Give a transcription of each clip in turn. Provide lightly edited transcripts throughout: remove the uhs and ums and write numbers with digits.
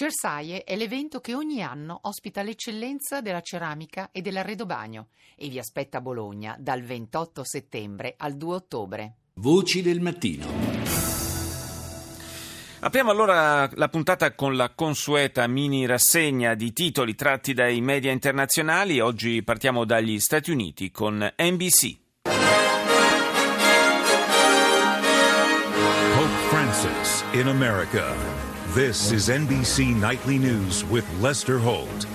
Cersaie è l'evento che ogni anno ospita l'eccellenza della ceramica e dell'arredobagno e vi aspetta a Bologna dal 28 settembre al 2 ottobre. Voci del mattino. Apriamo allora la puntata con la consueta mini rassegna di titoli tratti dai media internazionali. Oggi partiamo dagli Stati Uniti con NBC. Pope Francis in America. This is NBC Nightly News with Lester Holt.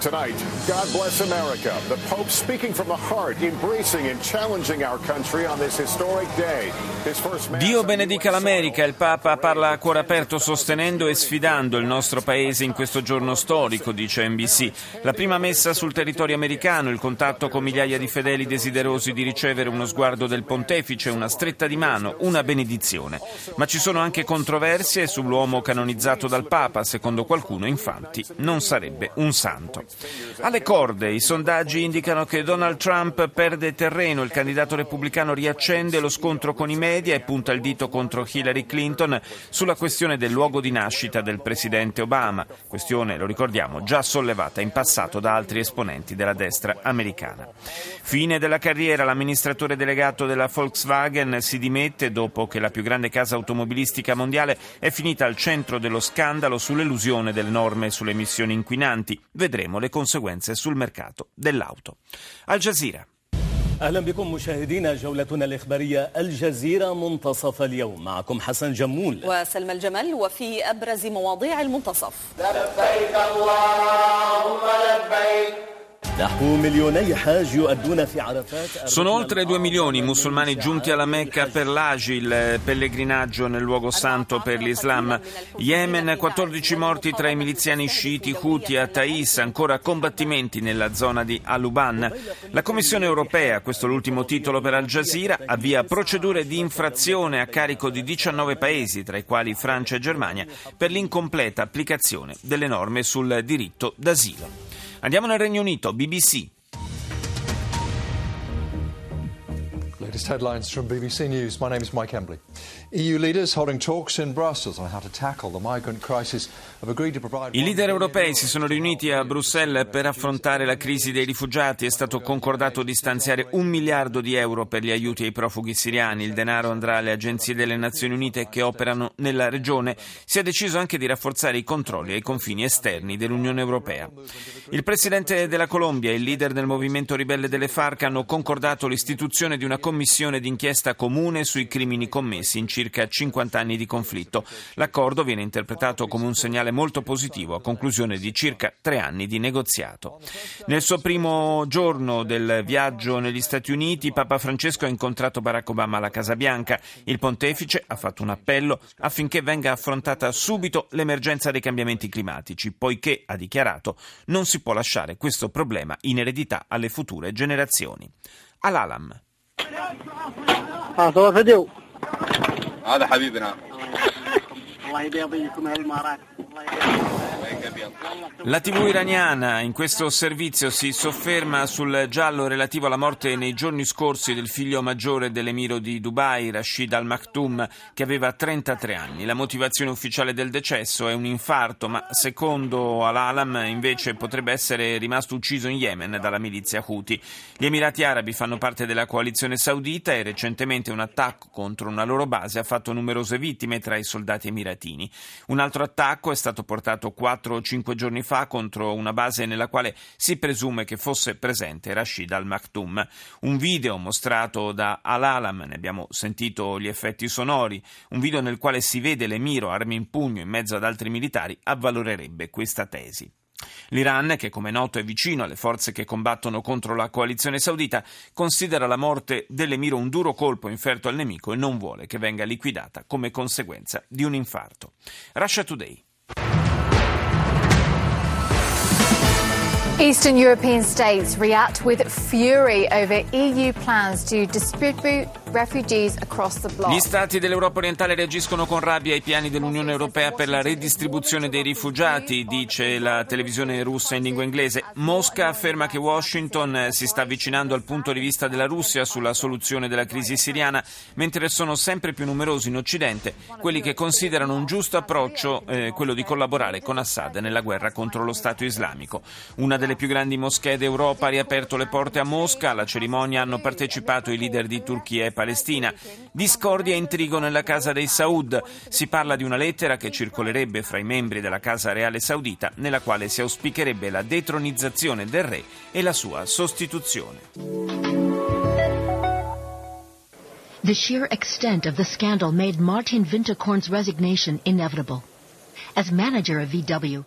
Tonight, God bless America. The Pope speaking from the heart, embracing and challenging our country on this historic day. His first mass. Dio benedica l'America. Il Papa parla a cuore aperto sostenendo e sfidando il nostro paese in questo giorno storico, dice NBC. La prima messa sul territorio americano, il contatto con migliaia di fedeli desiderosi di ricevere uno sguardo del pontefice, una stretta di mano, una benedizione. Ma ci sono anche controversie sull'uomo canonizzato dal Papa. Secondo qualcuno, infatti, non sarebbe un santo. Alle corde, i sondaggi indicano che Donald Trump perde terreno, il candidato repubblicano riaccende lo scontro con i media e punta il dito contro Hillary Clinton sulla questione del luogo di nascita del presidente Obama, questione, lo ricordiamo, già sollevata in passato da altri esponenti della destra americana. Fine della carriera, l'amministratore delegato della Volkswagen si dimette dopo che la più grande casa automobilistica mondiale è finita al centro dello scandalo sull'elusione delle norme sulle emissioni inquinanti. Vedremo le conseguenze sul mercato dell'auto. Al Jazeera. اهلا بكم مشاهدينا جولتنا الاخباريه الجزيره منتصف اليوم معكم حسن جمول وسلمى الجمل وفي ابرز مواضيع المنتصف. لبيك اللهم لبيك. Sono oltre 2 milioni i musulmani giunti alla Mecca per l'Hajj, il pellegrinaggio nel luogo santo per l'Islam. Yemen, 14 morti tra i miliziani sciiti Houthi a Taiz, ancora combattimenti nella zona di Al-Uban. La Commissione europea, questo è l'ultimo titolo per Al Jazeera, avvia procedure di infrazione a carico di 19 paesi, tra i quali Francia e Germania, per l'incompleta applicazione delle norme sul diritto d'asilo. Andiamo nel Regno Unito, BBC. Latest headlines from BBC News. My name is Mike Embley. EU leaders holding talks in Brussels on how to tackle the migrant crisis have agreed to provide. I leader europei si sono riuniti a Bruxelles per affrontare la crisi dei rifugiati. È stato concordato di stanziare 1 miliardo di euro per gli aiuti ai profughi siriani. Il denaro andrà alle agenzie delle Nazioni Unite che operano nella regione. Si è deciso anche di rafforzare i controlli ai confini esterni dell'Unione Europea. Il presidente della Colombia e il leader del movimento ribelle delle FARC hanno concordato l'istituzione di una commissione d'inchiesta comune sui crimini commessi in circa 50 anni di conflitto. L'accordo viene interpretato come un segnale molto positivo a conclusione di circa 3 anni di negoziato. Nel suo primo giorno del viaggio negli Stati Uniti, Papa Francesco ha incontrato Barack Obama alla Casa Bianca. Il pontefice ha fatto un appello affinché venga affrontata subito l'emergenza dei cambiamenti climatici, poiché, ha dichiarato, non si può lasciare questo problema in eredità alle future generazioni. Al-Alam. La TV iraniana in questo servizio si sofferma sul giallo relativo alla morte nei giorni scorsi del figlio maggiore dell'emiro di Dubai, Rashid al-Maktoum, che aveva 33 anni. La motivazione ufficiale del decesso è un infarto, ma secondo Al-Alam invece potrebbe essere rimasto ucciso in Yemen dalla milizia Houthi. Gli Emirati Arabi fanno parte della coalizione saudita e recentemente un attacco contro una loro base ha fatto numerose vittime tra i soldati emiratini. Un altro attacco è stato portato 4 o 5 giorni fa contro una base nella quale si presume che fosse presente Rashid al-Maktoum. Un video mostrato da Al-Alam, ne abbiamo sentito gli effetti sonori, un video nel quale si vede l'emiro armi in pugno in mezzo ad altri militari avvalorerebbe questa tesi. L'Iran, che come noto è vicino alle forze che combattono contro la coalizione saudita, considera la morte dell'emiro un duro colpo inferto al nemico e non vuole che venga liquidata come conseguenza di un infarto. Russia Today. Eastern European states react with fury over EU plans to distribute Gli stati dell'Europa orientale reagiscono con rabbia ai piani dell'Unione Europea per la redistribuzione dei rifugiati, dice la televisione russa in lingua inglese. Mosca afferma che Washington si sta avvicinando al punto di vista della Russia sulla soluzione della crisi siriana, mentre sono sempre più numerosi in Occidente quelli che considerano un giusto approccio quello di collaborare con Assad nella guerra contro lo Stato islamico. Una delle più grandi moschee d'Europa ha riaperto le porte a Mosca. Alla cerimonia hanno partecipato i leader di Turchia e Palestina. Discordia e intrigo nella casa dei Saud. Si parla di una lettera che circolerebbe fra i membri della casa reale saudita, nella quale si auspicherebbe la detronizzazione del re e la sua sostituzione. The sheer extent of the scandal made Martin Winterkorn's resignation inevitable.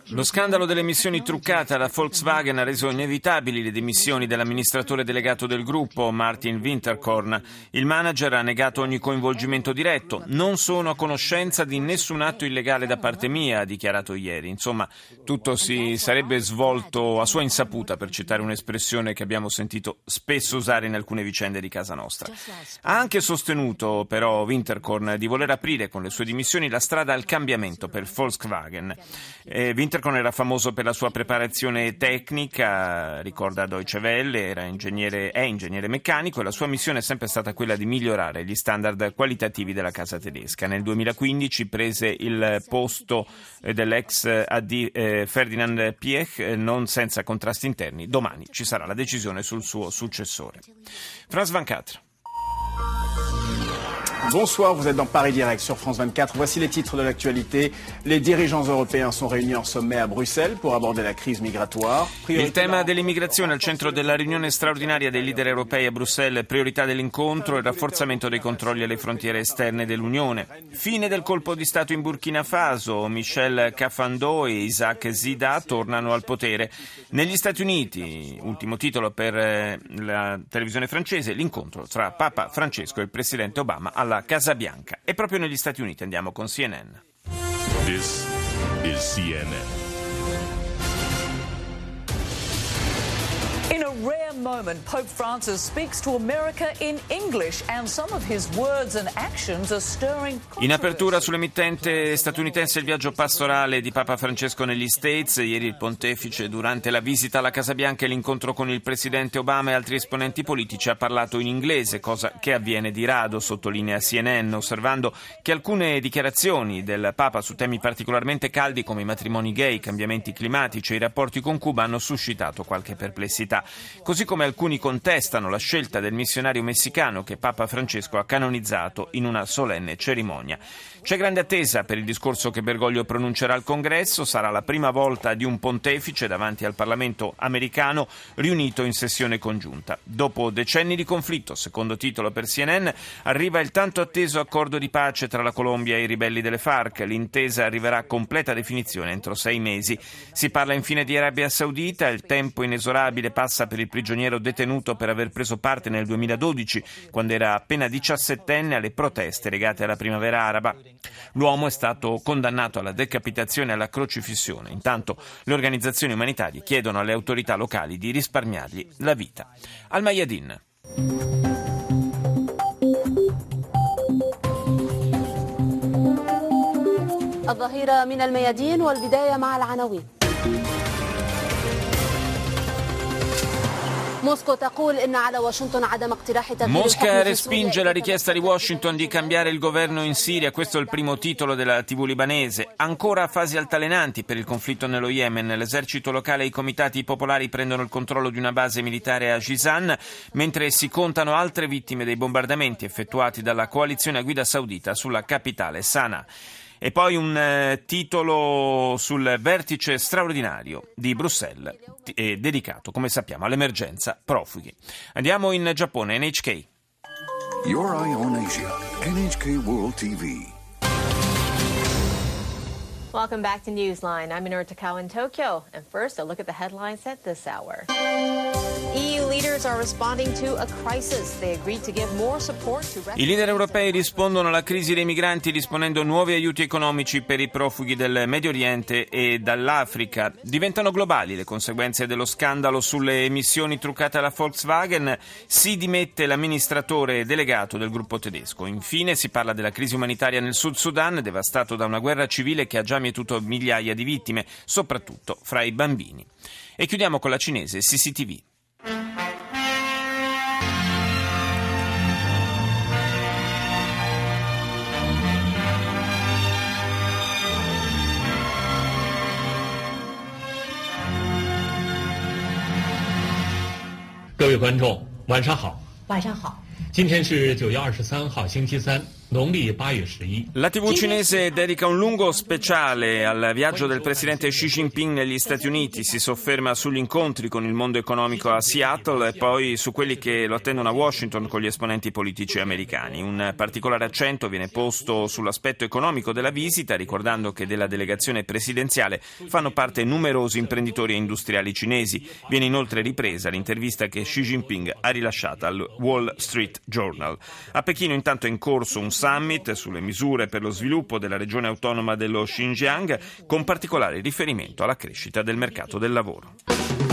Lo scandalo delle emissioni truccate alla Volkswagen ha reso inevitabili le dimissioni dell'amministratore delegato del gruppo, Martin Winterkorn. Il manager ha negato ogni coinvolgimento diretto. Non sono a conoscenza di nessun atto illegale da parte mia, ha dichiarato ieri. Insomma, tutto si sarebbe svolto a sua insaputa, per citare un'espressione che abbiamo sentito spesso usare in alcune vicende di casa nostra. Ha anche sostenuto, però, Winterkorn di voler aprire con le sue dimissioni la strada al cambiamento per Volkswagen. Winterkorn era famoso per la sua preparazione tecnica, ricorda Deutsche Welle, è ingegnere meccanico e la sua missione è sempre stata quella di migliorare gli standard qualitativi della casa tedesca. Nel 2015 prese il posto dell'ex AD Ferdinand Piech, non senza contrasti interni. Domani ci sarà la decisione sul suo successore. France 24. Bonsoir, vous êtes dans Paris Direct sur France 24. Voici les titres de l'actualité. Les dirigeants européens sont réunis en sommet à Bruxelles pour aborder la crise migratoire. Il tema dell'immigrazione al centro della riunione straordinaria dei leader europei a Bruxelles, priorità dell'incontro e il rafforzamento dei controlli alle frontiere esterne dell'Unione. Fine del colpo di Stato in Burkina Faso, Michel Kafando e Isaac Zida tornano al potere. Negli Stati Uniti, ultimo titolo per la televisione francese, l'incontro tra Papa Francesco e il Presidente Obama alla Casa Bianca. E proprio negli Stati Uniti andiamo con CNN. This is CNN. In a rare moment, Pope Francis speaks to America in English and some of his words and actions are stirring controversy. In apertura sull'emittente statunitense il viaggio pastorale di Papa Francesco negli States. Ieri il pontefice, durante la visita alla Casa Bianca e l'incontro con il presidente Obama e altri esponenti politici, ha parlato in inglese, cosa che avviene di rado, sottolinea CNN, osservando che alcune dichiarazioni del Papa su temi particolarmente caldi come i matrimoni gay, i cambiamenti climatici e i rapporti con Cuba hanno suscitato qualche perplessità. Così come alcuni contestano la scelta del missionario messicano che Papa Francesco ha canonizzato in una solenne cerimonia. C'è grande attesa per il discorso che Bergoglio pronuncerà al Congresso. Sarà la prima volta di un pontefice davanti al Parlamento americano riunito in sessione congiunta. Dopo decenni di conflitto, secondo titolo per CNN, arriva il tanto atteso accordo di pace tra la Colombia e i ribelli delle FARC. L'intesa arriverà a completa definizione entro 6 mesi. Si parla infine di Arabia Saudita. Il tempo inesorabile passa per il prigioniero detenuto per aver preso parte nel 2012, quando era appena 17enne, alle proteste legate alla primavera araba. L'uomo è stato condannato alla decapitazione e alla crocifissione. Intanto le organizzazioni umanitarie chiedono alle autorità locali di risparmiargli la vita. Al Mayadin. الظهيرة من الميادين والبداية مع العناوين. Mosca respinge la richiesta di Washington di cambiare il governo in Siria. Questo è il primo titolo della TV libanese. Ancora fasi altalenanti per il conflitto nello Yemen. L'esercito locale e i comitati popolari prendono il controllo di una base militare a Jizan, mentre si contano altre vittime dei bombardamenti effettuati dalla coalizione a guida saudita sulla capitale Sana'a. E poi un titolo sul vertice straordinario di Bruxelles, dedicato, come sappiamo, all'emergenza profughi. Andiamo in Giappone, NHK. Your Eye on Asia, NHK World TV. Welcome back to Newsline. I'm Minori Takao in Tokyo, and first a look at the headlines at this hour. I leader europei rispondono alla crisi dei migranti disponendo nuovi aiuti economici per i profughi del Medio Oriente e dall'Africa. Diventano globali le conseguenze dello scandalo sulle emissioni truccate alla Volkswagen. Si dimette l'amministratore delegato del gruppo tedesco. Infine si parla della crisi umanitaria nel Sud Sudan, devastato da una guerra civile che ha già mietuto migliaia di vittime, soprattutto fra i bambini. E chiudiamo con la cinese CCTV. La TV cinese dedica un lungo speciale al viaggio del presidente Xi Jinping negli Stati Uniti. Si sofferma sugli incontri con il mondo economico a Seattle e poi su quelli che lo attendono a Washington con gli esponenti politici americani. Un particolare accento viene posto sull'aspetto economico della visita, ricordando che della delegazione presidenziale fanno parte numerosi imprenditori e industriali cinesi. Viene inoltre ripresa l'intervista che Xi Jinping ha rilasciato al Wall Street Journal. A Pechino intanto è in corso un summit sulle misure per lo sviluppo della regione autonoma dello Xinjiang, con particolare riferimento alla crescita del mercato del lavoro.